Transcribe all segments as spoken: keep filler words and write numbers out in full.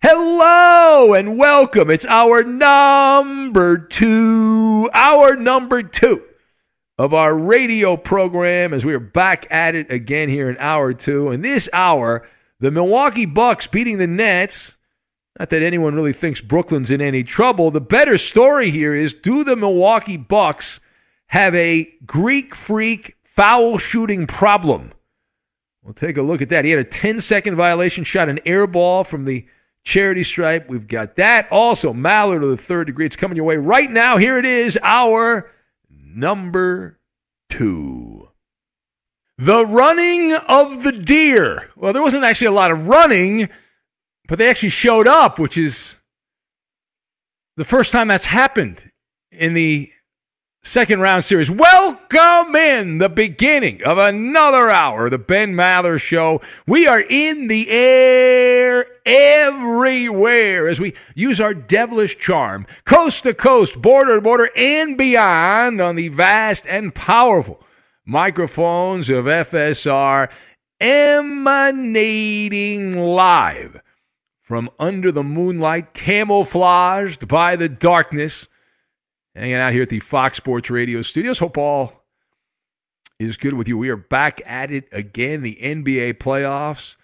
Hello and welcome. It's our number two, our number two of our radio program as we are back at it again here in hour two. And this hour, the Milwaukee Bucks beating the Nets. Not that anyone really thinks Brooklyn's in any trouble. The better story here is, do the Milwaukee Bucks have a Greek freak foul shooting problem? We'll take a look at that. He had a ten-second violation, shot an air ball from the charity stripe. We've got that. Also, Maller to the Third Degree. It's coming your way right now. Here it is, our number two. The running of the deer. Well, there wasn't actually a lot of running, but they actually showed up, which is the first time that's happened in the second round series. Welcome in the beginning of another hour, the Ben Maller Show. We are in the air everywhere as we use our devilish charm, coast to coast, border to border, and beyond on the vast and powerful microphones of F S R, emanating live from under the moonlight, camouflaged by the darkness. Hanging out here at the Fox Sports Radio studios. Hope all is good with you. We are back at it again. The N B A playoffs,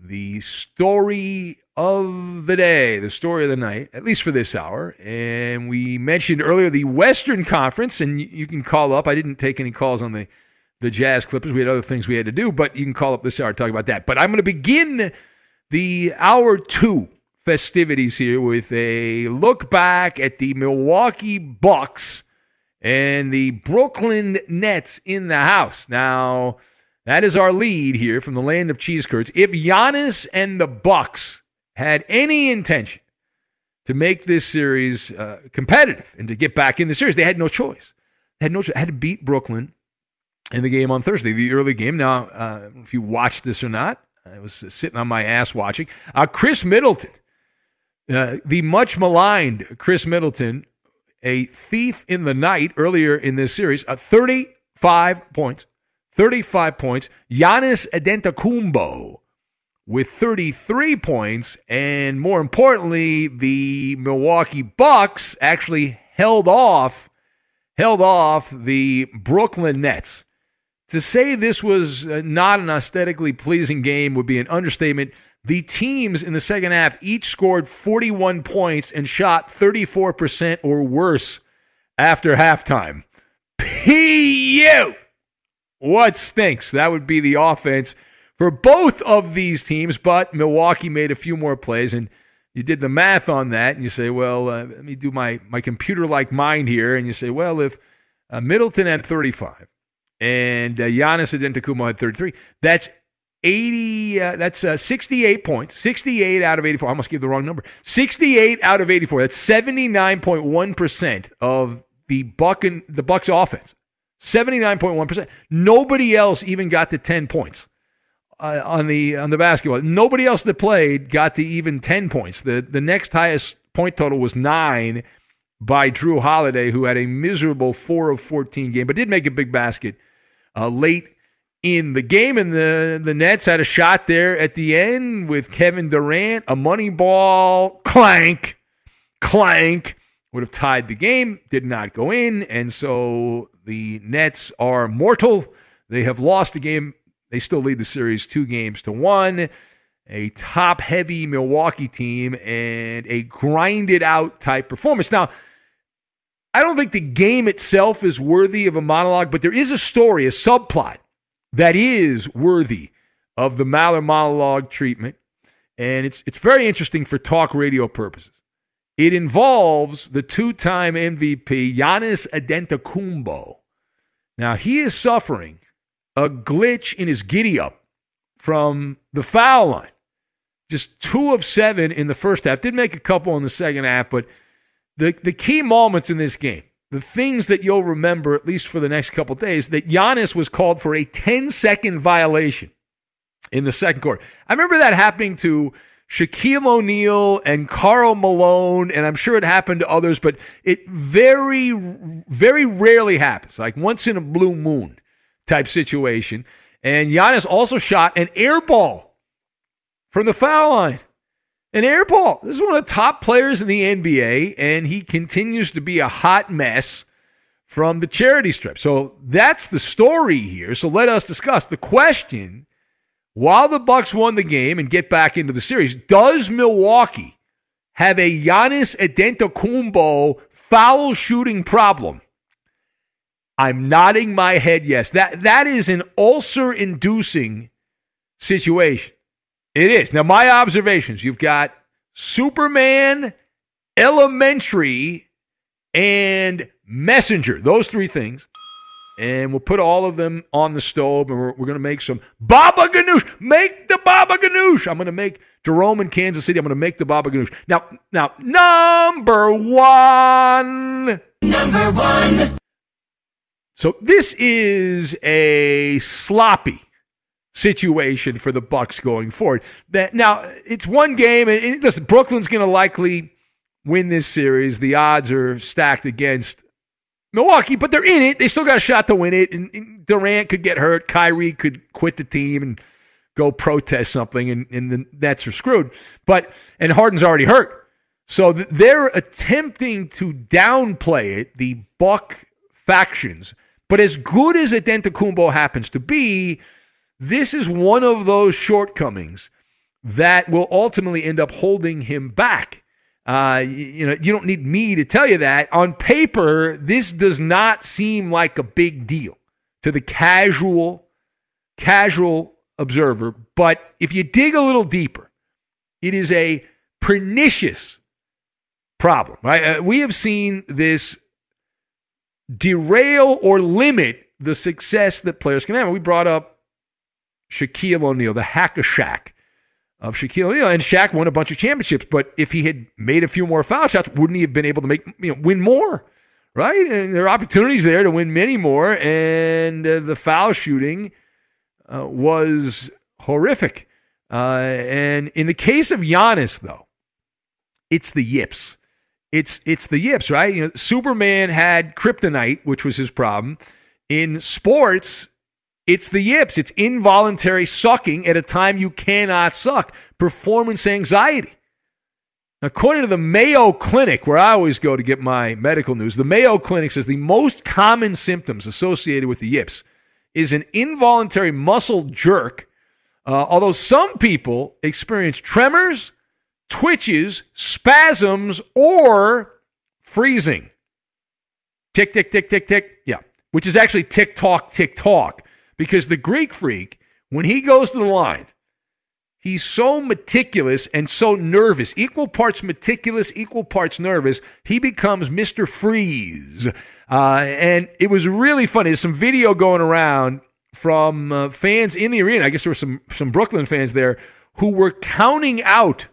the story of the day, the story of the night, at least for this hour. And we mentioned earlier the Western Conference, and you can call up. I didn't take any calls on the, the Jazz Clippers. We had other things we had to do, but you can call up this hour to talk about that. But I'm going to begin the hour two festivities here with a look back at the Milwaukee Bucks and the Brooklyn Nets in the house. Now, that is our lead here from the land of cheese curds. If Giannis and the Bucks had any intention to make this series uh, competitive and to get back in the series, they had no choice. They had no choice. They had to beat Brooklyn in the game on Thursday, the early game. Now, uh, if you watched this or not, I was sitting on my ass watching. Uh, Chris Middleton, uh, the much maligned Chris Middleton, a thief in the night earlier in this series, uh, thirty-five points, thirty-five points. Giannis Antetokounmpo with thirty-three points, and more importantly, the Milwaukee Bucks actually held off, held off the Brooklyn Nets. To say this was not an aesthetically pleasing game would be an understatement. The teams in the second half each scored forty-one points and shot thirty-four percent or worse after halftime. P U What stinks? That would be the offense for both of these teams, but Milwaukee made a few more plays, and you did the math on that, and you say, well, uh, let me do my, my computer-like mind here, and you say, well, if uh, Middleton had thirty-five and uh, Giannis Antetokounmpo had thirty-three, that's eighty. Uh, that's uh, sixty-eight points. sixty-eight out of eighty-four. I almost gave the wrong number. sixty-eight out of eighty-four. That's seventy-nine point one percent of the Buck and the Bucks offense. seventy-nine point one percent. Nobody else even got to ten points uh, on the on the basketball. Nobody else that played got to even ten points. The the next highest point total was nine by Drew Holiday, who had a miserable four of fourteen game, but did make a big basket uh, late in the game. And the, the Nets had a shot there at the end with Kevin Durant, a money ball, clank, clank, would have tied the game, did not go in, and so the Nets are mortal. They have lost the game. They still lead the series two games to one. A top-heavy Milwaukee team and a grinded-out type performance. Now, I don't think the game itself is worthy of a monologue, but there is a story, a subplot, that is worthy of the Maller monologue treatment, and it's it's very interesting for talk radio purposes. It involves the two-time M V P, Giannis Antetokounmpo. Now, he is suffering a glitch in his giddy-up from the foul line. Just two of seven in the first half. Did make a couple in the second half, but the, the key moments in this game, the things that you'll remember, at least for the next couple of days, that Giannis was called for a ten-second violation in the second quarter. I remember that happening to Shaquille O'Neal and Karl Malone, and I'm sure it happened to others, but it very, very rarely happens, like once in a blue moon type situation. And Giannis also shot an air ball from the foul line. An air ball. This is one of the top players in the N B A, and he continues to be a hot mess from the charity strip. So that's the story here. So let us discuss the question. While the Bucks won the game and get back into the series, does Milwaukee have a Giannis Antetokounmpo foul shooting problem? I'm nodding my head yes. That that is an ulcer-inducing situation. It is. Now, my observations, you've got Superman, Elementary, and Messenger. Those three things. And we'll put all of them on the stove, and we're, we're going to make some Baba Ganoush. Make the Baba Ganoush. I'm going to make Jerome in Kansas City. I'm going to make the Baba Ganoush. Now, now, number one. Number one. So this is a sloppy situation for the Bucks going forward. That now, it's one game, and listen, Brooklyn's going to likely win this series. The odds are stacked against Milwaukee, but they're in it. They still got a shot to win it, and, and Durant could get hurt. Kyrie could quit the team and go protest something, and, and the Nets are screwed. But and Harden's already hurt. So th- they're attempting to downplay it, the Buck factions. But as good as Antetokounmpo happens to be, this is one of those shortcomings that will ultimately end up holding him back. Uh, you know, you don't need me to tell you that. On paper, this does not seem like a big deal to the casual, casual observer. But if you dig a little deeper, it is a pernicious problem. Right? Uh, we have seen this derail or limit the success that players can have. We brought up Shaquille O'Neal, the hack-a-shack of Shaquille O'Neal, and Shaq won a bunch of championships, but if he had made a few more foul shots, wouldn't he have been able to make you know, win more, right? And there are opportunities there to win many more, and uh, the foul shooting uh, was horrific. Uh, and in the case of Giannis, though, it's the yips. It's it's the yips, right? You know, Superman had kryptonite, which was his problem. In sports, it's the yips. It's involuntary sucking at a time you cannot suck. Performance anxiety. According to the Mayo Clinic, where I always go to get my medical news, the Mayo Clinic says the most common symptoms associated with the yips is an involuntary muscle jerk, uh, although some people experience tremors, twitches, spasms, or freezing. Tick, tick, tick, tick, tick. Yeah, which is actually tick, tock, tick, tock. Because the Greek freak, when he goes to the line, he's so meticulous and so nervous, equal parts meticulous, equal parts nervous, he becomes Mister Freeze. Uh, and it was really funny. There's some video going around from uh, fans in the arena. I guess there were some, some Brooklyn fans there who were counting out,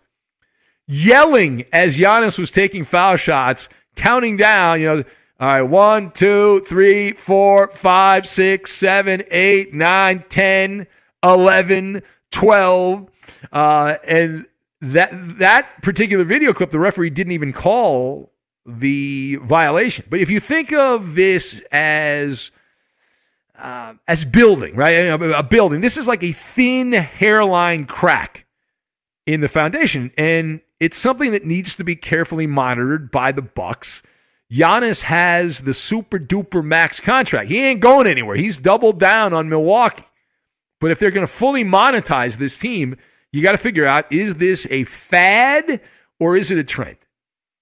yelling as Giannis was taking foul shots, counting down, you know, all right, one, two, three, four, five, six, seven, eight, nine, ten, eleven, twelve. Uh, and that that particular video clip, the referee didn't even call the violation. But if you think of this as uh, as building, right, a building, this is like a thin hairline crack in the foundation, and it's something that needs to be carefully monitored by the Bucks. Giannis has the super-duper max contract. He ain't going anywhere. He's doubled down on Milwaukee. But if they're going to fully monetize this team, you got to figure out, is this a fad or is it a trend?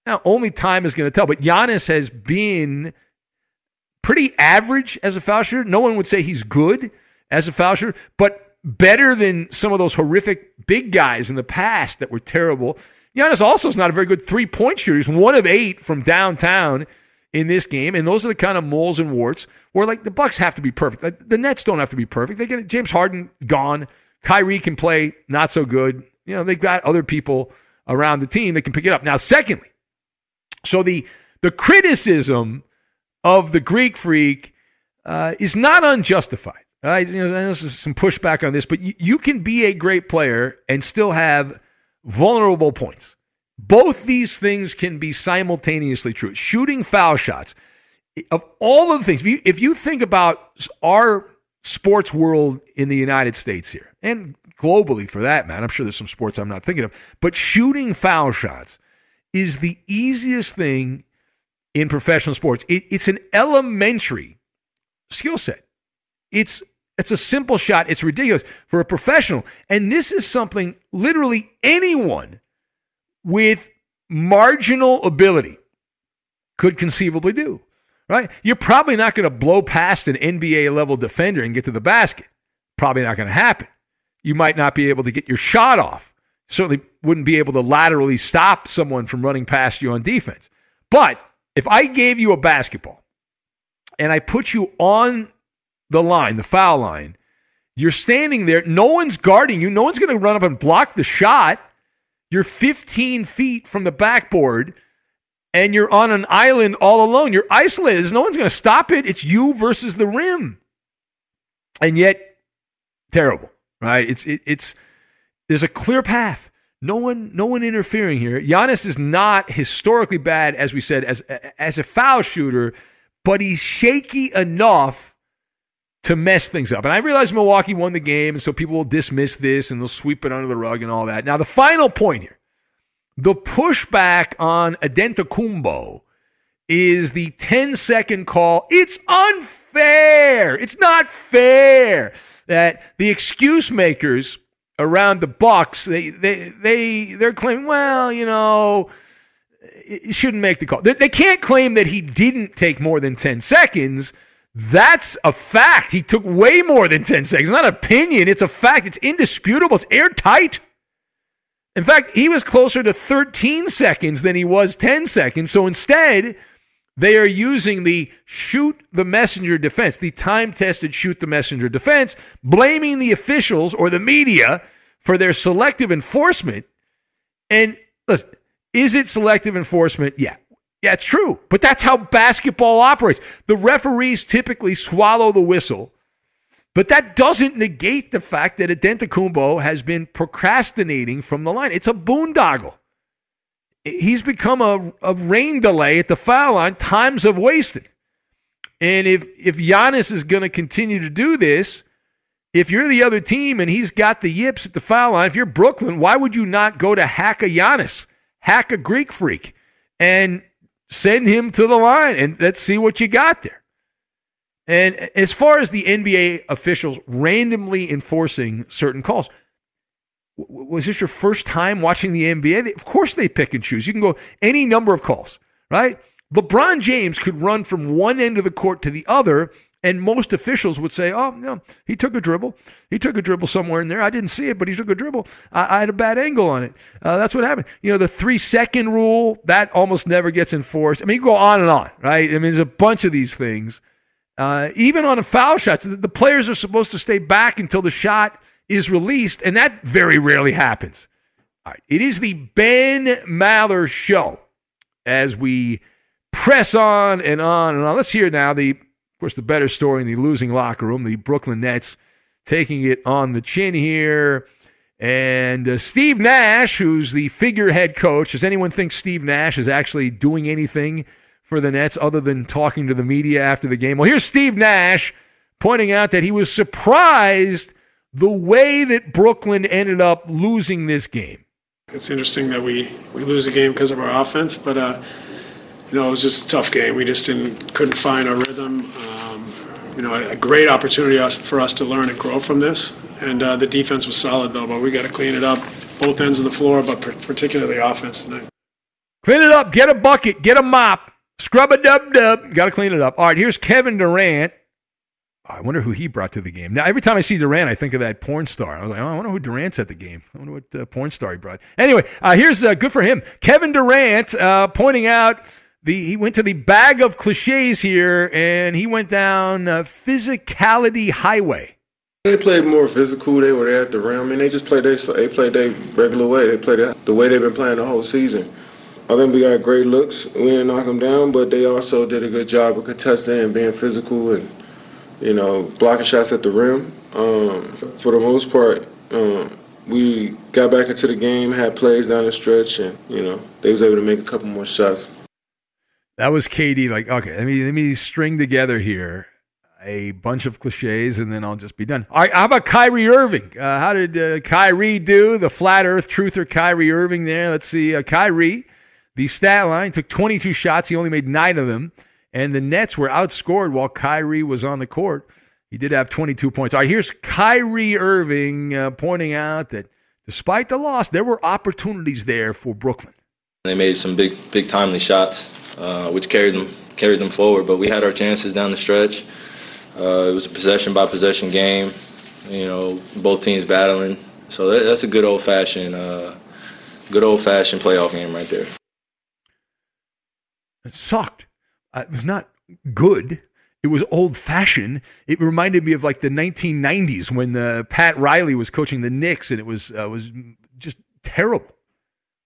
Now, only time is going to tell, but Giannis has been pretty average as a foul shooter. No one would say he's good as a foul shooter, but better than some of those horrific big guys in the past that were terrible. Giannis also is not a very good three-point shooter. He's one of eight from downtown in this game, and those are the kind of moles and warts where, like, the Bucks have to be perfect. Like, the Nets don't have to be perfect. They get James Harden gone. Kyrie can play not so good. You know, they've got other people around the team that can pick it up. Now, secondly, so the the criticism of the Greek freak uh, is not unjustified. Uh, you know, there's some pushback on this, but you, you can be a great player and still have vulnerable points. Both these things can be simultaneously true. Shooting foul shots, of all of the things, if you, if you think about our sports world in the United States here, and globally for that, man, I'm sure there's some sports I'm not thinking of, but shooting foul shots is the easiest thing in professional sports. It, it's an elementary skill set. It's it's a simple shot. It's ridiculous for a professional. And this is something literally anyone with marginal ability could conceivably do, right? You're probably not going to blow past an N B A-level defender and get to the basket. Probably not going to happen. You might not be able to get your shot off. Certainly wouldn't be able to laterally stop someone from running past you on defense. But if I gave you a basketball and I put you on the line, the foul line, you're standing there. No one's guarding you. No one's going to run up and block the shot. You're fifteen feet from the backboard, and you're on an island all alone. You're isolated. There's no one's going to stop it. It's you versus the rim. And yet, terrible, right? It's it, it's there's a clear path. No one no one interfering here. Giannis is not historically bad, as we said, as as a foul shooter, but he's shaky enough to mess things up. And I realize Milwaukee won the game, and so people will dismiss this, and they'll sweep it under the rug and all that. Now, the final point here, the pushback on Antetokounmpo is the ten-second call. It's unfair. It's not fair that the excuse makers around the Bucks, they, they, they, they're claiming, well, you know, it shouldn't make the call. They, they can't claim that he didn't take more than ten seconds. That's a fact. He took way more than ten seconds. It's not an opinion. It's a fact. It's indisputable. It's airtight. In fact, he was closer to thirteen seconds than he was ten seconds. So instead, they are using the shoot the messenger defense, the time-tested shoot the messenger defense, blaming the officials or the media for their selective enforcement. And listen, is it selective enforcement? Yeah. Yeah, it's true, but that's how basketball operates. The referees typically swallow the whistle. But that doesn't negate the fact that Antetokounmpo has been procrastinating from the line. It's a boondoggle. He's become a, a rain delay at the foul line. Times have wasted. And if, if Giannis is going to continue to do this, if you're the other team and he's got the yips at the foul line, if you're Brooklyn, why would you not go to hack a Giannis, hack a Greek freak, and send him to the line and let's see what you got there? And as far as the N B A officials randomly enforcing certain calls, was this your first time watching the N B A? Of course they pick and choose. You can go any number of calls, right? LeBron James could run from one end of the court to the other, and most officials would say, oh, no, he took a dribble. He took a dribble somewhere in there. I didn't see it, but he took a dribble. I, I had a bad angle on it. Uh, that's what happened. You know, the three-second rule, that almost never gets enforced. I mean, you go on and on, right? I mean, there's a bunch of these things. Uh, even on a foul shot, the, the players are supposed to stay back until the shot is released, and that very rarely happens. All right, it is the Ben Maller Show as we press on and on and on. Let's hear now the, of course, the better story in the losing locker room, the Brooklyn Nets taking it on the chin here. And uh, Steve Nash, who's the figurehead coach, does anyone think Steve Nash is actually doing anything for the Nets other than talking to the media after the game? Well, here's Steve Nash pointing out that he was surprised the way that Brooklyn ended up losing this game. It's interesting that we, we lose a game because of our offense, but uh, you know, it was just a tough game. We just didn't couldn't find our rhythm. Um, you know, a, a great opportunity for us to learn and grow from this. And uh, the defense was solid though, but we got to clean it up, both ends of the floor, but pr- particularly offense tonight. Clean it up. Get a bucket. Get a mop. Scrub a dub dub. Got to clean it up. All right, here's Kevin Durant. I wonder who he brought to the game. Now, every time I see Durant, I think of that porn star. I was like, oh, I wonder who Durant's at the game. I wonder what uh, porn star he brought. Anyway, uh, here's uh, good for him. Kevin Durant uh, pointing out the he went to the bag of cliches here, and he went down uh, physicality highway. They played more physical. They were there at the rim, and they just played their they played their regular way. They played the way they've been playing the whole season. I think we got great looks. We didn't knock them down, but they also did a good job of contesting and being physical and, you know, blocking shots at the rim. Um, for the most part, um, we got back into the game, had plays down the stretch, and, you know, they was able to make a couple more shots. That was K D like, okay, let me, let me string together here a bunch of cliches, and then I'll just be done. All right, how about Kyrie Irving? Uh, how did uh, Kyrie do? The flat earth truther Kyrie Irving there. Let's see. Uh, Kyrie, the stat line, took twenty-two shots. He only made nine of them. And the Nets were outscored while Kyrie was on the court. He did have twenty-two points. All right, here's Kyrie Irving uh, pointing out that despite the loss, there were opportunities there for Brooklyn. They made some big, big timely shots, uh, which carried them, carried them forward. But we had our chances down the stretch. Uh, it was a possession by possession game. You know, both teams battling. So that, that's a good old fashioned, uh, good old fashioned playoff game right there. It sucked. Uh, it was not good. It was old-fashioned. It reminded me of like the nineteen nineties when uh, Pat Riley was coaching the Knicks, and it was uh, was just terrible,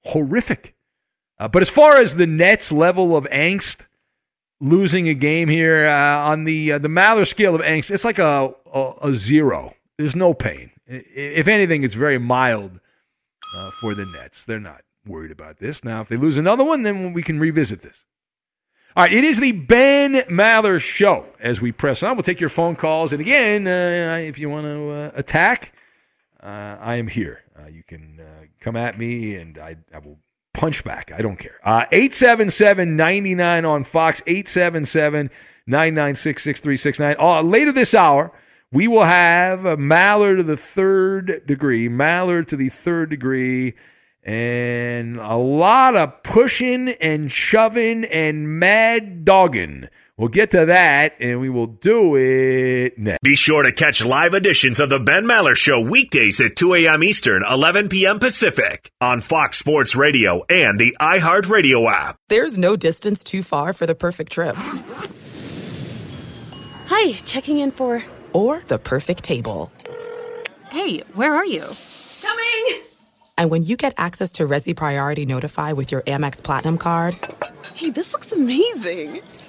horrific. Uh, but as far as the Nets' level of angst, losing a game here uh, on the uh, the Maller scale of angst, it's like a, a, a zero. There's no pain. If anything, it's very mild uh, for the Nets. They're not worried about this. Now, if they lose another one, then we can revisit this. All right, it is the Ben Maller Show. As we press on, we'll take your phone calls. And again, uh, if you want to uh, attack, uh, I am here. Uh, you can uh, come at me, and I, I will punch back. I don't care. Uh, eight seven seven, nine nine on Fox, eight seven seven, nine nine six, six three six nine. Uh, later this hour, we will have Maller to the Third Degree, Maller to the Third Degree, and a lot of pushing and shoving and mad dogging. We'll get to that, and we will do it next. Be sure to catch live editions of the Ben Maller Show weekdays at two a.m. Eastern, eleven p.m. Pacific on Fox Sports Radio and the iHeartRadio app. There's no distance too far for the perfect trip. Hi, checking in for... Or the perfect table. Hey, where are you? Coming! And when you get access to Resi Priority Notify with your Amex Platinum card... Hey, this looks amazing.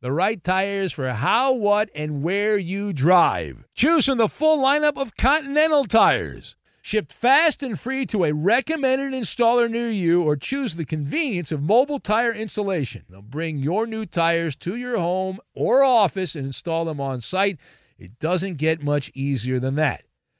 The right tires for how, what, and where you drive. Choose from the full lineup of Continental tires. Shipped fast and free to a recommended installer near you, or choose the convenience of mobile tire installation. They'll bring your new tires to your home or office and install them on site. It doesn't get much easier than that.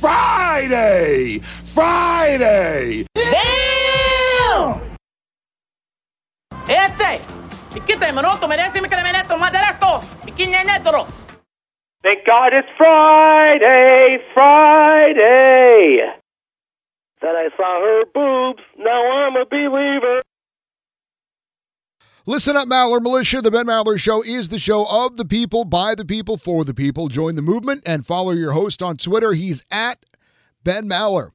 Friday! Friday! Damn! Este! Thank God it's Friday! Friday! That I saw her boobs, now I'm a believer. Listen up, Maller Militia. The Ben Maller Show is the show of the people, by the people, for the people. Join the movement and follow your host on Twitter. He's at Ben Maller.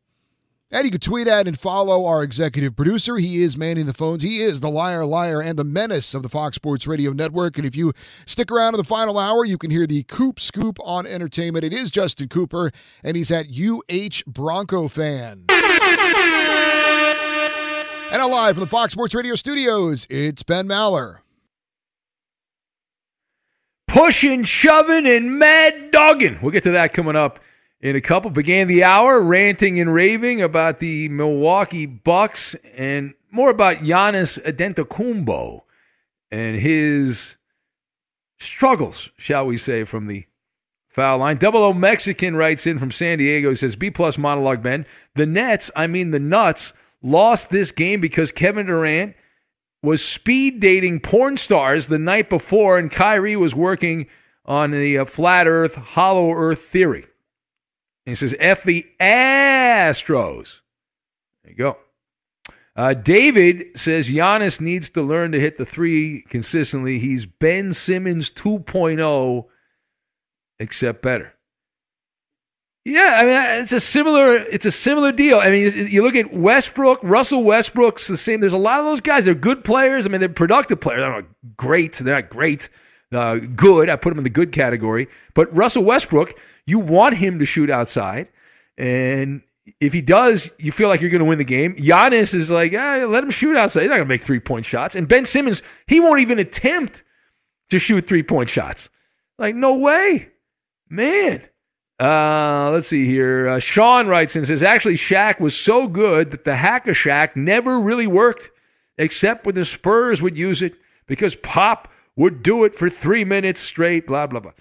And you can tweet at and follow our executive producer. He is manning the phones. He is the liar, liar, and the menace of the Fox Sports Radio Network. And if you stick around to the final hour, you can hear the Coop Scoop on entertainment. It is Justin Cooper, and he's at U H Bronco Fan. And now live from the Fox Sports Radio studios, it's Ben Maller. Pushing, shoving, and mad dogging. We'll get to that coming up in a couple. Began the hour ranting and raving about the Milwaukee Bucks and more about Giannis Antetokounmpo and his struggles, shall we say, from the Foul line. Double O Mexican writes in from San Diego. He says, B-plus monologue, Ben. The Nets, I mean the Nuts, lost this game because Kevin Durant was speed dating porn stars the night before, and Kyrie was working on the uh, flat earth, hollow earth theory. And he says, F the Astros. There you go. Uh, David says, Giannis needs to learn to hit the three consistently. He's Ben Simmons two point oh, except better. Yeah, I mean, it's a similar it's a similar deal. I mean, you look at Westbrook, Russell Westbrook's the same. There's a lot of those guys. They're good players. I mean, they're productive players. They're not great. They're not great. Uh, good. I put them in the good category. But Russell Westbrook, you want him to shoot outside. And if he does, you feel like you're going to win the game. Giannis is like, eh, let him shoot outside. He's not going to make three-point shots. And Ben Simmons, he won't even attempt to shoot three-point shots. Like, no way. Man. Uh, let's see here. Uh, Sean writes and says, actually, Shaq was so good that the hack of Shaq never really worked, except when the Spurs would use it because Pop would do it for three minutes straight, blah, blah, blah.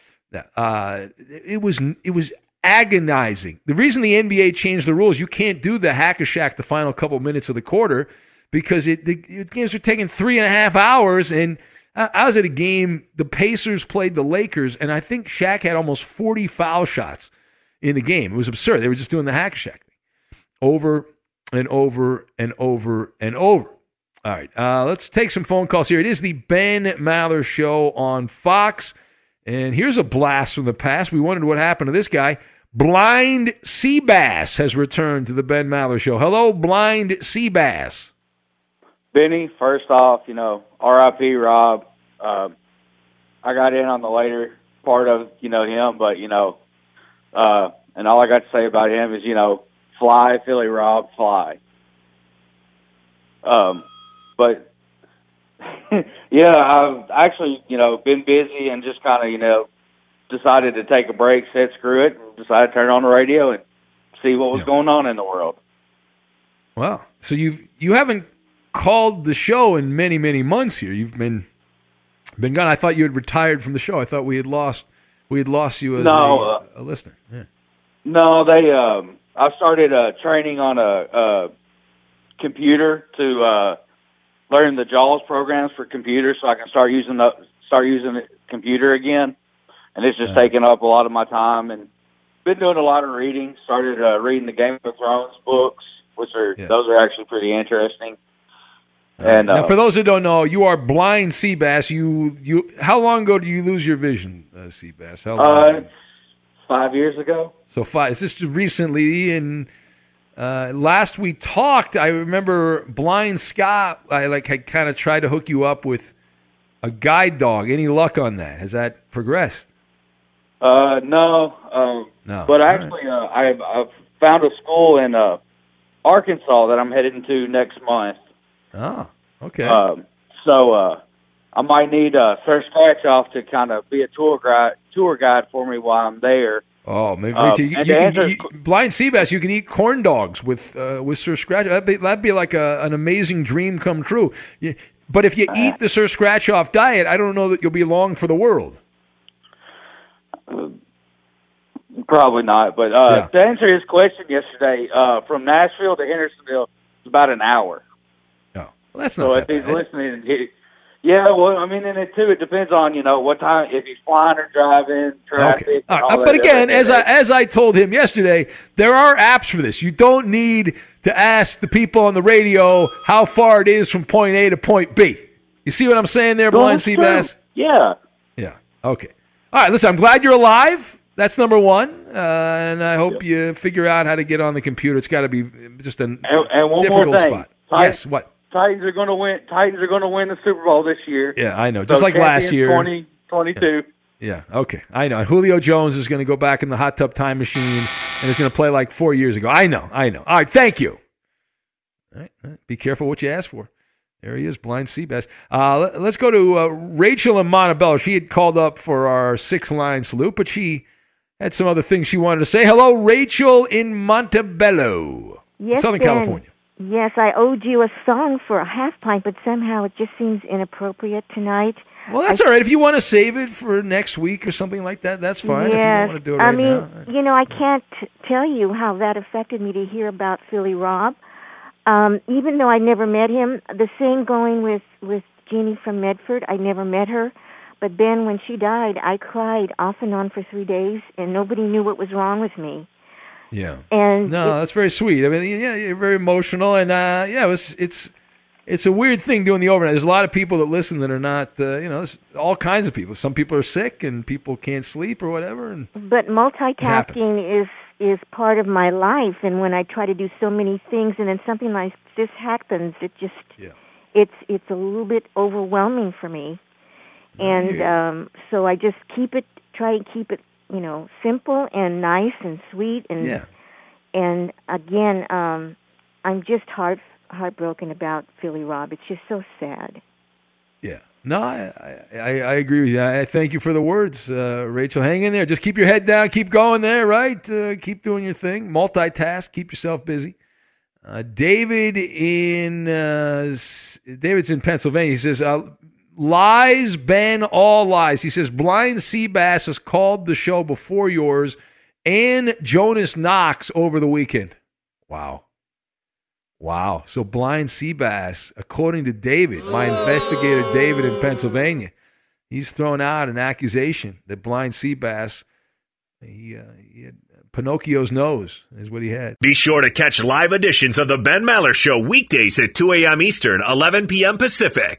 Uh, it was it was agonizing. The reason the N B A changed the rules, you can't do the hack of Shaq the final couple minutes of the quarter because it, the, the games were taking three and a half hours, and I was at a game, the Pacers played the Lakers, and I think Shaq had almost forty foul shots in the game. It was absurd. They were just doing the hack Shaq thing over and over and over and over. All right, uh, let's take some phone calls here. It is the Ben Maller Show on Fox, and here's a blast from the past. We wondered what happened to this guy. Blind Sea Bass has returned to the Ben Maller Show. Hello, Blind Sea Bass. Benny, first off, you know, R I P Rob. Um, I got in on the later part of, you know, him, but, you know, uh, and all I got to say about him is, you know, fly, Philly Rob, fly. Um, but, yeah, I've actually, you know, been busy and just kind of, you know, decided to take a break, said screw it, and decided to turn on the radio and see what was yeah. going on in the world. Wow. So you've, you haven't called the show in many, many months here. You've been... Been gone. I thought you had retired from the show. I thought we had lost, we had lost you as no, a, a listener. Yeah. No, they. Um, I started uh, training on a, a computer to uh, learn the JAWS programs for computers, so I can start using the start using the computer again. And it's just uh, taking up a lot of my time. And been doing a lot of reading. Started uh, reading the Game of Thrones books, which are yeah. those are actually pretty interesting. And, uh, now, for those who don't know, you are Blind Sea Bass. You, you, how long ago did you lose your vision, uh, Sea Bass? How long? Uh, five years ago. So five. It's just recently. And uh, last we talked, I remember Blind Scott. I like had kind of tried to hook you up with a guide dog. Any luck on that? Has that progressed? Uh, no. Um, no. But actually, right. uh, I've, I've found a school in uh, Arkansas that I'm headed to next month. Oh, okay. Um, so uh, I might need uh, Sir Scratch-Off to kind of be a tour guide tour guide for me while I'm there. Oh, maybe um, you, you, you answer, can eat, Blind Sea Bass, you can eat corn dogs with uh, with Sir Scratch. That'd be, that'd be like a, an amazing dream come true. You, but if you uh, eat the Sir Scratch-Off diet, I don't know that you'll be long for the world. Uh, probably not. But uh, yeah. to answer his question yesterday, uh, from Nashville to Hendersonville, it's about an hour. Well, that's not so that if he's bad. Listening, he, yeah, well, I mean, and it too, it depends on, you know, what time, if he's flying or driving, traffic. Okay. All right. all but again, as I, as I told him yesterday, there are apps for this. You don't need to ask the people on the radio how far it is from point A to point B. You see what I'm saying there, no, Blind Sea Bass? Yeah. Yeah. Okay. All right, listen, I'm glad you're alive. That's number one, uh, and I hope yeah. you figure out how to get on the computer. It's got to be just a and, and one difficult more thing. Spot. Hi. Yes, what? Titans are going to win. Titans are going to win the Super Bowl this year. Yeah, I know. Just so like last year, twenty twenty-two. Yeah. yeah, okay, I know. And Julio Jones is going to go back in the hot tub time machine and is going to play like four years ago. I know. I know. All right. Thank you. All right. All right. Be careful what you ask for. There he is, Blind Sea Bass. Uh, let's go to uh, Rachel in Montebello. She had called up for our six-line salute, but she had some other things she wanted to say. Hello, Rachel in Montebello, yes, Southern Ben. California. Yes, I owed you a song for a half pint, but somehow it just seems inappropriate tonight. Well, that's I, all right. If you want to save it for next week or something like that, that's fine. Yes, if you don't want to do it right I mean, now. You know, I can't tell you how that affected me to hear about Philly Rob. Um, even though I never met him, the same going with, with Jeannie from Medford. I never met her. But Ben, when she died, I cried off and on for three days, and nobody knew what was wrong with me. Yeah. And no, it, that's very sweet. I mean, yeah, you're very emotional, and uh, yeah, it was, it's it's a weird thing doing the overnight. There's a lot of people that listen that are not, uh, you know, there's all kinds of people. Some people are sick, and people can't sleep or whatever. And but multitasking is is part of my life, and when I try to do so many things, and then something like this happens, it just yeah. it's it's a little bit overwhelming for me. And um, so I just keep it, try and keep it, you know, simple and nice and sweet. And yeah. and again, um, I'm just heart heartbroken about Philly Rob. It's just so sad. Yeah. No, I I, I agree with you. I thank you for the words, uh, Rachel. Hang in there. Just keep your head down. Keep going there, right? Uh, keep doing your thing. Multitask. Keep yourself busy. Uh, David in uh, David's in Pennsylvania. He says, uh, lies, Ben, all lies. He says, Blind Seabass has called the show before yours and Jonas Knox over the weekend. Wow. Wow. So Blind Seabass, according to David, my investigator David in Pennsylvania, he's thrown out an accusation that Blind Seabass, he, uh, he had Pinocchio's nose is what he had. Be sure to catch live editions of the Ben Maller Show weekdays at two a.m. Eastern, eleven p.m. Pacific.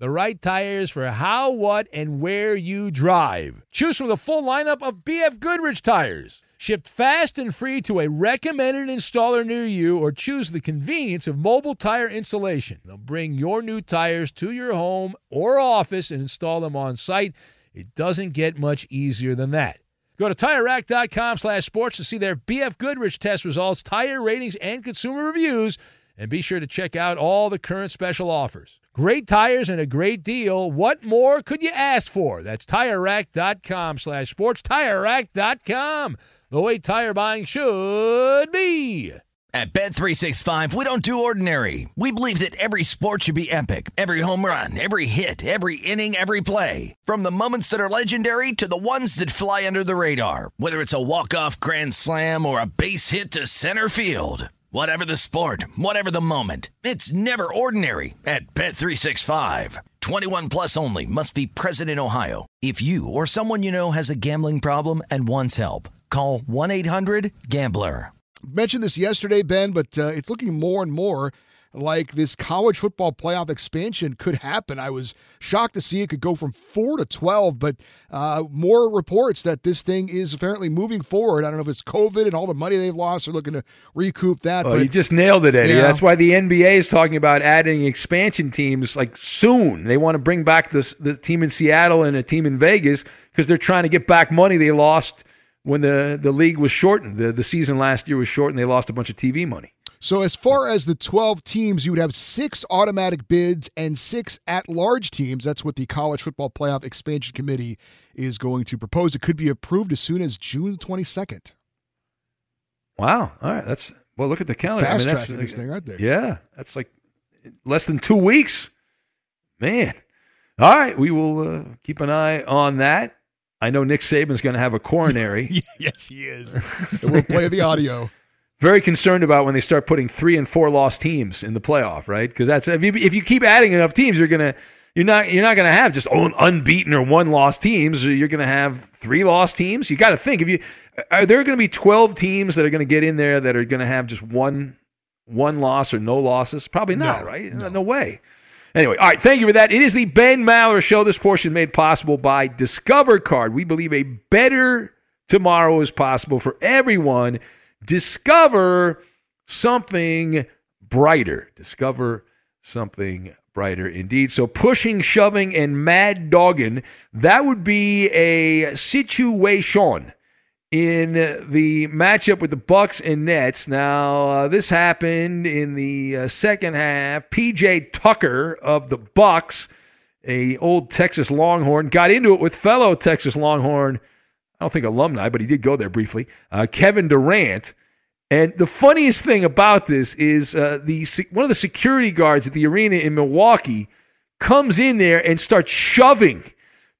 The right tires for how, what, and where you drive. Choose from the full lineup of B F Goodrich tires. Shipped fast and free to a recommended installer near you, or choose the convenience of mobile tire installation. They'll bring your new tires to your home or office and install them on site. It doesn't get much easier than that. Go to Tire Rack dot com slash sports to see their B F Goodrich test results, tire ratings, and consumer reviews. And be sure to check out all the current special offers. Great tires and a great deal. What more could you ask for? That's Tire Rack dot com slash sports. Tire Rack dot com. The way tire buying should be. At Bet three sixty-five, we don't do ordinary. We believe that every sport should be epic. Every home run, every hit, every inning, every play. From the moments that are legendary to the ones that fly under the radar. Whether it's a walk-off grand slam or a base hit to center field. Whatever the sport, whatever the moment, it's never ordinary at Bet three sixty-five. twenty-one plus only. Must be present in Ohio. If you or someone you know has a gambling problem and wants help, call one eight hundred gambler. I mentioned this yesterday, Ben, but uh, it's looking more and more like this college football playoff expansion could happen. I was shocked to see it could go from four to twelve, but uh, more reports that this thing is apparently moving forward. I don't know if it's COVID and all the money they've lost are looking to recoup that. Oh, but you just nailed it, Eddie. Yeah. That's why the N B A is talking about adding expansion teams like soon. They want to bring back this, the team in Seattle and a team in Vegas because they're trying to get back money they lost when the, the league was shortened. The, the season last year was shortened. They lost a bunch of T V money. So as far as the twelve teams, you would have six automatic bids and six at-large teams. That's what the College Football Playoff Expansion Committee is going to propose. It could be approved as soon as June twenty-second. Wow. All right. That's well, look at the calendar. Fast-tracking this thing, aren't they? Yeah. That's like less than two weeks. Man. All right. We will uh, keep an eye on that. I know Nick Saban's going to have a coronary. Yes, he is. And we'll play the audio. Very concerned about when they start putting three and four loss teams in the playoff, right? Because that's if you, if you keep adding enough teams, you're gonna you're not you're not gonna have just unbeaten or one loss teams. You're gonna have three loss teams. You got to think if you are there going to be twelve teams that are going to get in there that are going to have just one one loss or no losses? Probably not, no, right? No. no way. Anyway, all right. Thank you for that. It is the Ben Maller Show. This portion made possible by Discover Card. We believe a better tomorrow is possible for everyone. Discover something brighter. Discover something brighter indeed. So pushing, shoving, and mad dogging, that would be a situation in the matchup with the Bucks and Nets. Now, uh, this happened in the uh, second half. P J Tucker of the Bucks, a old Texas Longhorn, got into it with fellow Texas Longhorn, I don't think alumni, but he did go there briefly, uh, Kevin Durant. And the funniest thing about this is uh, the one of the security guards at the arena in Milwaukee comes in there and starts shoving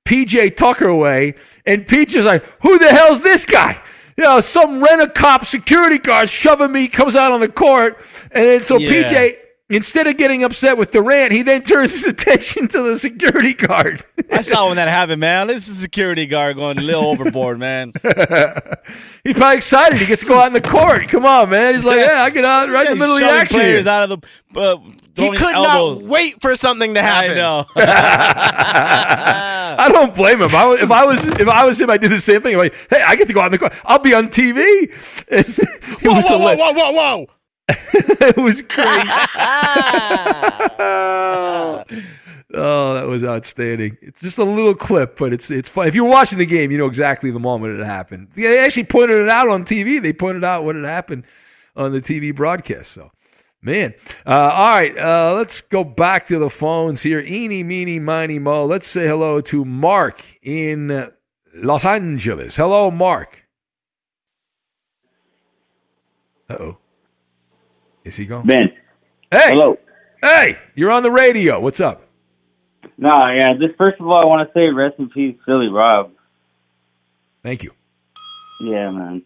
P J Tucker away. And P J's like, who the hell's this guy? You know, some rent-a-cop security guard shoving me, comes out on the court. And then, so yeah. P J, instead of getting upset with Durant, he then turns his attention to the security guard. I saw when that happened, man. This is a security guard going a little overboard, man. He's probably excited. He gets to go out in the court. Come on, man. He's like, yeah, I get out right yeah, in the middle of the action. Players out of the, uh, he could elbows. Not wait for something to happen. I know. I don't blame him. I, if I was if I was him, I'd do the same thing. I'm like, hey, I get to go out in the court. I'll be on T V. whoa, whoa, whoa, whoa, whoa, whoa. It was great. Oh, that was outstanding. It's just a little clip, but it's it's fun. If you're watching the game, you know exactly the moment it happened. They actually pointed it out on T V. They pointed out what had happened on the T V broadcast. So, man. Uh, all right, uh, let's go back to the phones here. Eeny, meeny, miny, mo. Let's say hello to Mark in Los Angeles. Hello, Mark. Uh-oh. Is he gone? Ben. Hey. Hello. Hey, you're on the radio. What's up? No, yeah. Just first of all, I want to say rest in peace, Philly Rob. Thank you. Yeah, man.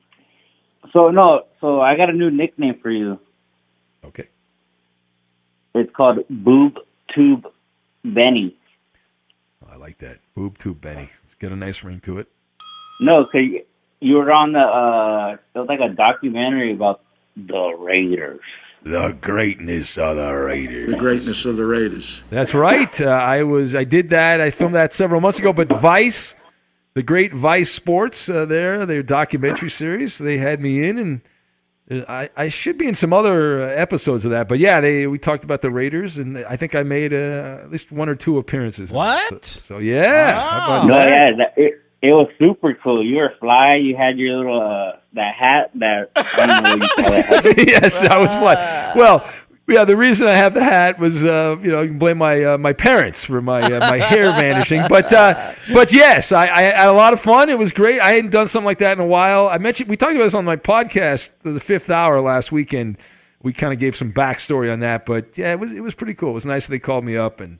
So, no, so I got a new nickname for you. Okay. It's called Boob Tube Benny. I like that. Boob Tube Benny. Let's get a nice ring to it. No, because you were on the, uh, it was like a documentary about the Raiders. The greatness of the Raiders. The greatness of the Raiders. That's right. Uh, I was, I did that. I filmed that several months ago, but Vice... The great Vice Sports, uh, there, their documentary series, they had me in, and I, I should be in some other episodes of that. But, yeah, they we talked about the Raiders, and I think I made uh, at least one or two appearances. What? So, so yeah. Wow. No, yeah, that, it, it was super cool. You were fly. You had your little uh, that hat. That, I don't know what you call that. Yes, I was fly. Well, yeah, the reason I have the hat was, uh, you know, you can blame my uh, my parents for my uh, my hair vanishing. But uh, but yes, I, I had a lot of fun. It was great. I hadn't done something like that in a while. I mentioned we talked about this on my podcast, The Fifth Hour, last weekend. We kind of gave some backstory on that, but yeah, it was it was pretty cool. It was nice that they called me up, and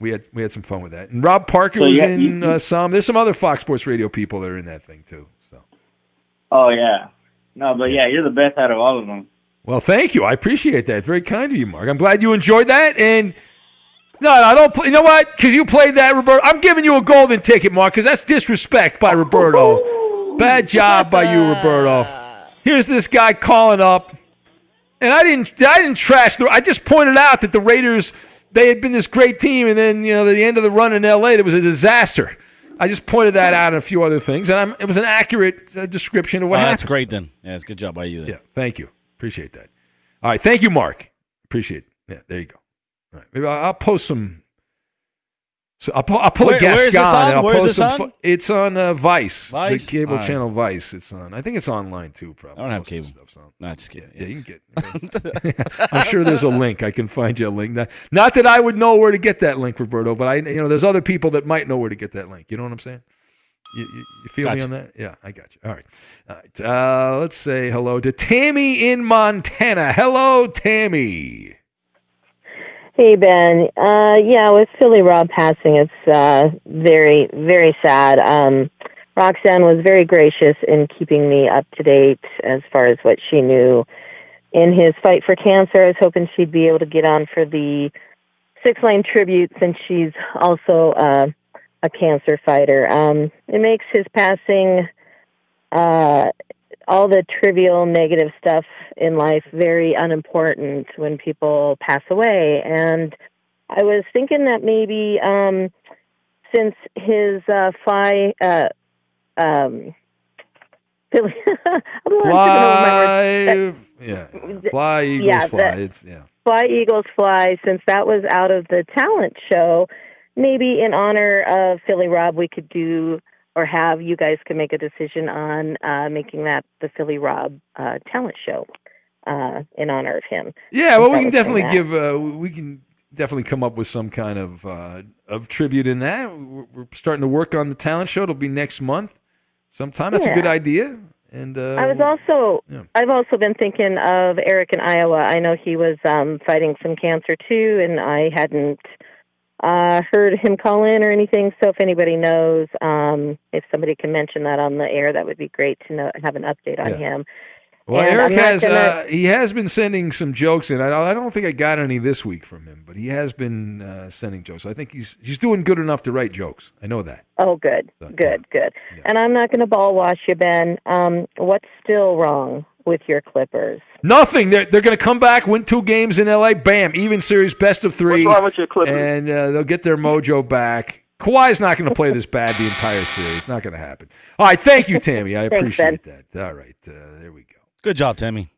we had we had some fun with that. And Rob Parker so was had, in you, uh, some. There's some other Fox Sports Radio people that are in that thing too. So. Oh yeah, no, but yeah, you're the best out of all of them. Well, thank you. I appreciate that. Very kind of you, Mark. I'm glad you enjoyed that. And no, I don't play. You know what? Because you played that, Roberto. I'm giving you a golden ticket, Mark, because that's disrespect by Roberto. Bad job by you, Roberto. Here's this guy calling up, and I didn't. I didn't trash. The, I just pointed out that the Raiders, they had been this great team, and then you know at the end of the run in L A, there was a disaster. I just pointed that out and a few other things, and I'm, it was an accurate uh, description of what oh, happened. That's great, then. Yeah, it's good job by you. Then. Yeah, thank you. Appreciate that. All right. Thank you, Mark. Appreciate it. Yeah, there you go. All right. Maybe I'll, I'll post some. So I'll, I'll pull Where, a guest on. Where's this on? Where's this on? It's on uh, Vice. Vice? The cable right. channel Vice. It's on. I think it's online, too, probably. I don't have cable. No, just kidding. Yeah, you can get it. I'm sure there's a link. I can find you a link. Not, not that I would know where to get that link, Roberto, but I, you know, there's other people that might know where to get that link. You know what I'm saying? You, you, you feel gotcha. me on that? Yeah, I got you. All right. All right. Uh, let's say hello to Tammy in Montana. Hello, Tammy. Hey, Ben. Uh, yeah, with Philly Rob passing, it's uh, very, very sad. Um, Roxanne was very gracious in keeping me up to date as far as what she knew in his fight for cancer. I was hoping she'd be able to get on for the six-lane tribute since she's also... Uh, a cancer fighter. Um, it makes his passing, uh, all the trivial negative stuff in life very unimportant when people pass away. And I was thinking that maybe um, since his uh, fi, uh, um, Philly, fly, that, yeah, yeah. fly, Eagles yeah, fly, that, it's, yeah, fly, Eagles fly. Since that was out of the talent show. Maybe in honor of Philly Rob, we could do or have you guys could make a decision on uh, making that the Philly Rob uh, talent show uh, in honor of him. Yeah, well, we can definitely give uh, we can definitely come up with some kind of uh, of tribute in that. We're, we're starting to work on the talent show. It'll be next month sometime. That's yeah. a good idea. And uh, I was also yeah. I've also been thinking of Eric in Iowa. I know he was um, fighting some cancer too, and I hadn't. Uh, heard him call in or anything, so if anybody knows, um, if somebody can mention that on the air, that would be great to know, have an update on yeah. him. Well, and Eric has gonna... uh, he has been sending some jokes in. I, I don't think I got any this week from him, but he has been uh, sending jokes. I think he's he's doing good enough to write jokes. I know that. Oh, good, so, good, yeah. good. Yeah. And I'm not going to ball wash you, Ben. Um, what's still wrong with your Clippers? Nothing. They're, they're going to come back, win two games in L A, bam, even series, best of three. What's wrong with your Clippers? And uh, they'll get their mojo back. Kawhi's not going to play this bad the entire series. Not going to happen. All right, thank you, Tammy. I Thanks, appreciate Ben. that. All right, uh, there we go. Good job, Tammy.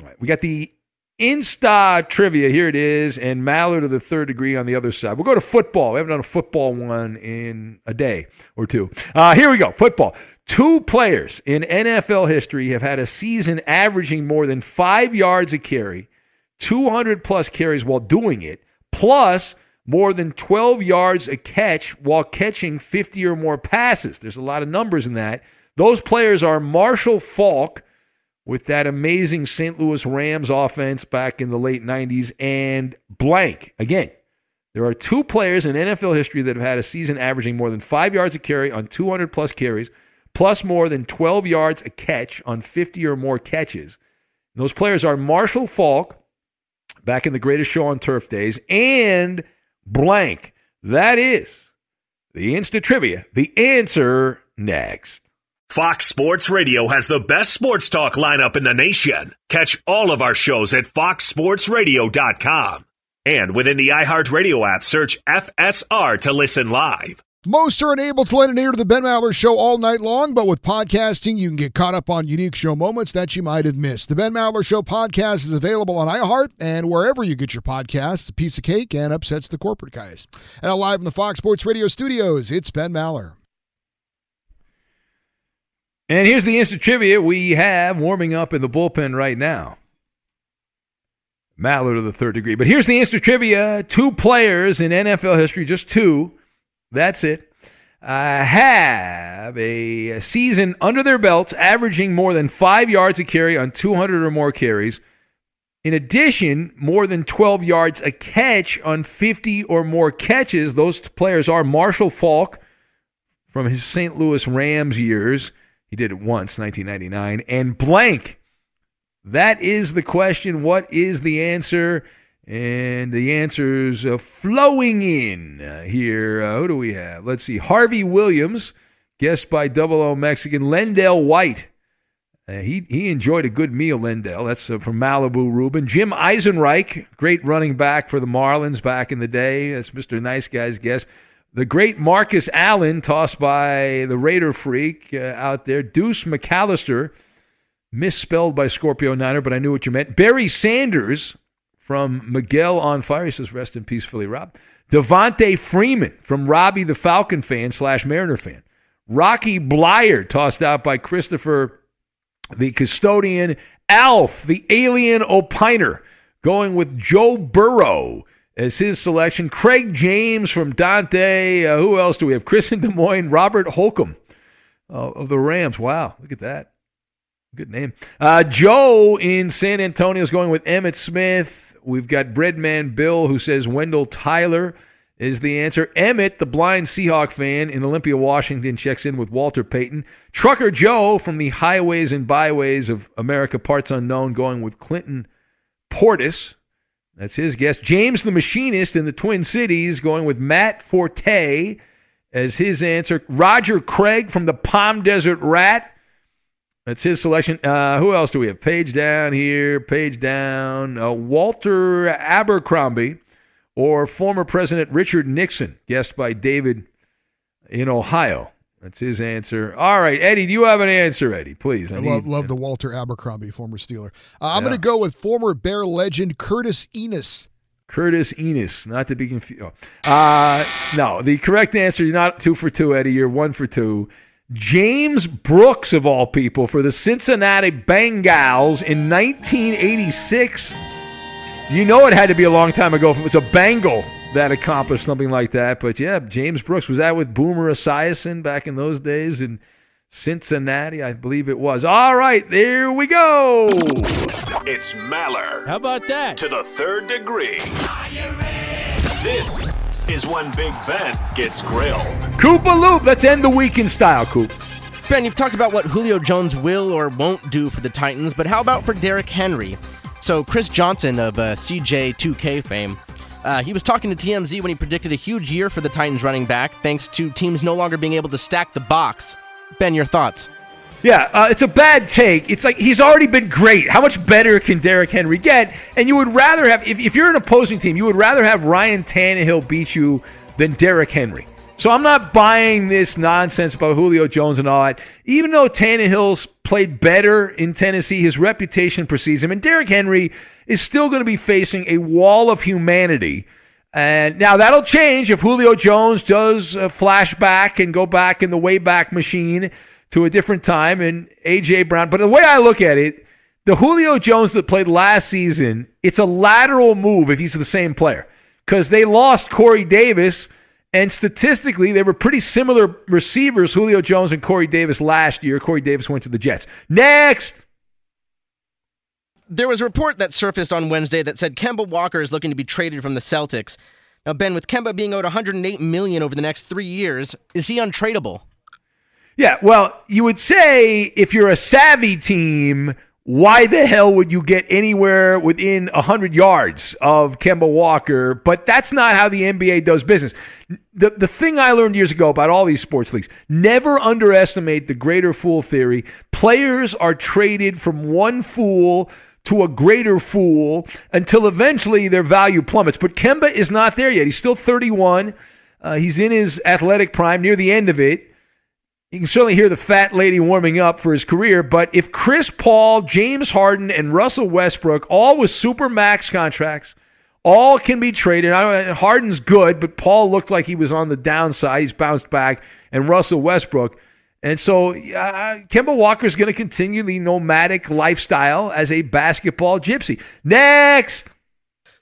All right, we got the Insta trivia. Here it is, and Maller to the Third Degree on the other side. We'll go to football. We haven't done a football one in a day or two. Uh, here we go, football. Two players in N F L history have had a season averaging more than five yards a carry, two hundred plus carries while doing it, plus more than twelve yards a catch while catching fifty or more passes. There's a lot of numbers in that. Those players are Marshall Faulk with that amazing Saint Louis Rams offense back in the late nineties and blank. Again, there are two players in N F L history that have had a season averaging more than five yards a carry on two hundred plus carries, plus more than twelve yards a catch on fifty or more catches. And those players are Marshall Faulk, back in the Greatest Show on Turf days, and blank. That is the Insta Trivia. The answer next. Fox Sports Radio has the best sports talk lineup in the nation. Catch all of our shows at fox sports radio dot com. And within the iHeartRadio app, search F S R to listen live. Most are unable to lend an ear to the Ben Maller Show all night long, but with podcasting, you can get caught up on unique show moments that you might have missed. The Ben Maller Show podcast is available on iHeart and wherever you get your podcasts. A piece of cake and upsets the corporate guys. And live from the Fox Sports Radio studios, it's Ben Maller. And here's the instant trivia we have warming up in the bullpen right now. Maller to the Third Degree. But here's the instant trivia. Two players in N F L history, just two. That's it. Uh, have a season under their belts averaging more than five yards a carry on two hundred or more carries. In addition, more than twelve yards a catch on fifty or more catches. Those players are Marshall Faulk from his Saint Louis Rams years. He did it once, nineteen ninety-nine. And blank. That is the question. What is the answer? And the answers uh, flowing in uh, here. Uh, who do we have? Let's see. Harvey Williams, guessed by Double O Mexican. Lendell White. Uh, he he enjoyed a good meal, Lendell. That's uh, from Malibu Rubin. Jim Eisenreich, great running back for the Marlins back in the day. That's Mister Nice Guy's guess. The great Marcus Allen, tossed by the Raider freak uh, out there. Deuce McAllister, misspelled by Scorpio Niner, but I knew what you meant. Barry Sanders. From Miguel on Fire, he says, rest in peace, Philly Rob. Devontae Freeman from Robbie the Falcon fan slash Mariner fan. Rocky Blyer, tossed out by Christopher the Custodian. Alf, the alien opiner, going with Joe Burrow as his selection. Craig James from Dante. Uh, who else do we have? Chris in Des Moines. Robert Holcomb uh, of the Rams. Wow, look at that. Good name. Uh, Joe in San Antonio is going with Emmett Smith. We've got Breadman Bill, who says Wendell Tyler is the answer. Emmett, the blind Seahawk fan in Olympia, Washington, checks in with Walter Payton. Trucker Joe from the Highways and Byways of America, Parts Unknown, going with Clinton Portis. That's his guess. James the Machinist in the Twin Cities going with Matt Forte as his answer. Roger Craig from the Palm Desert Rat. That's his selection. Uh, who else do we have? Page down here, page down. Uh, Walter Abercrombie or former President Richard Nixon, guessed by David in Ohio. That's his answer. All right, Eddie, do you have an answer, Eddie? Please. I, I need, love, love the Walter Abercrombie, former Steeler. Uh, I'm yeah. going to go with former Bear legend Curtis Enos. Curtis Enos, not to be confused. Oh. Uh, no, the correct answer, you're not two for two, Eddie. You're one for two. James Brooks, of all people, for the Cincinnati Bengals in nineteen eighty-six. You know it had to be a long time ago if it was a Bengal that accomplished something like that. But, yeah, James Brooks. Was that with Boomer Esiason back in those days in Cincinnati? I believe it was. All right, there we go. It's Maller. How about that? To the Third Degree. This is when Big Ben gets grilled. Coop-a-loop. Let's end the week in style, Coop. Ben, you've talked about what Julio Jones will or won't do for the Titans, but how about for Derrick Henry? So Chris Johnson of uh, C J two K fame, uh, he was talking to T M Z when he predicted a huge year for the Titans running back, thanks to teams no longer being able to stack the box. Ben, your thoughts? Yeah, uh, it's a bad take. It's like he's already been great. How much better can Derrick Henry get? And you would rather have, if, if you're an opposing team, you would rather have Ryan Tannehill beat you than Derrick Henry. So I'm not buying this nonsense about Julio Jones and all that. Even though Tannehill's played better in Tennessee, his reputation precedes him. And Derrick Henry is still going to be facing a wall of humanity. And now that'll change if Julio Jones does a flashback and go back in the Wayback Machine to a different time, and A J. Brown. But the way I look at it, the Julio Jones that played last season, it's a lateral move if he's the same player, because they lost Corey Davis, and statistically they were pretty similar receivers, Julio Jones and Corey Davis, last year. Corey Davis went to the Jets. Next! There was a report that surfaced on Wednesday that said Kemba Walker is looking to be traded from the Celtics. Now, Ben, with Kemba being owed one hundred eight million dollars over the next three years, is he untradeable? Yeah, well, you would say if you're a savvy team, why the hell would you get anywhere within one hundred yards of Kemba Walker? But that's not how the N B A does business. The the thing I learned years ago about all these sports leagues, never underestimate the greater fool theory. Players are traded from one fool to a greater fool until eventually their value plummets. But Kemba is not there yet. He's still thirty-one. Uh, he's in his athletic prime, near the end of it. You can certainly hear the fat lady warming up for his career, but if Chris Paul, James Harden, and Russell Westbrook, all with super max contracts, all can be traded. Harden's good, but Paul looked like he was on the downside. He's bounced back, and Russell Westbrook. And so uh, Kemba Walker is going to continue the nomadic lifestyle as a basketball gypsy. Next!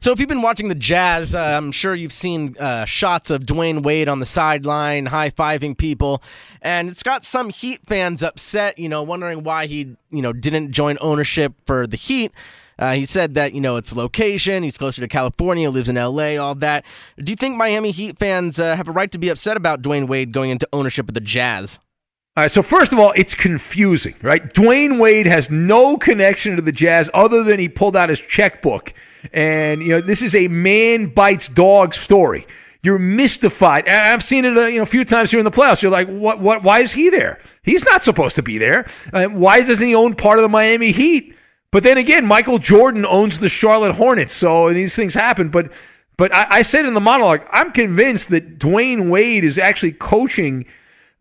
So if you've been watching the Jazz, uh, I'm sure you've seen uh, shots of Dwayne Wade on the sideline, high-fiving people, and it's got some Heat fans upset, you know, wondering why he, you know, didn't join ownership for the Heat. Uh, he said that, you know, it's location, he's closer to California, lives in L A, all that. Do you think Miami Heat fans uh, have a right to be upset about Dwayne Wade going into ownership of the Jazz? All right, so first of all, it's confusing, right? Dwayne Wade has no connection to the Jazz other than he pulled out his checkbook. And, you know, this is a man bites dog story. You're mystified. And I've seen it a, you know, a few times here in the playoffs. You're like, what, what, why is he there? He's not supposed to be there. Uh, why doesn't he own part of the Miami Heat? But then again, Michael Jordan owns the Charlotte Hornets, so these things happen. But, but I, I said in the monologue, I'm convinced that Dwayne Wade is actually coaching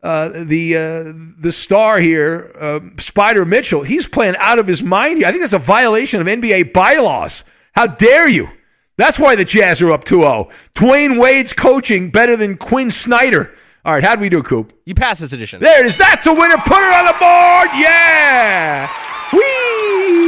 uh, the uh, the star here, uh, Spider Mitchell. He's playing out of his mind here. I think that's a violation of N B A bylaws. How dare you? That's why the Jazz are up two oh. Dwayne Wade's coaching better than Quinn Snyder. All right, how do we do, Coop? You pass this edition. There it is. That's a winner. Put it on the board. Yeah. Whee.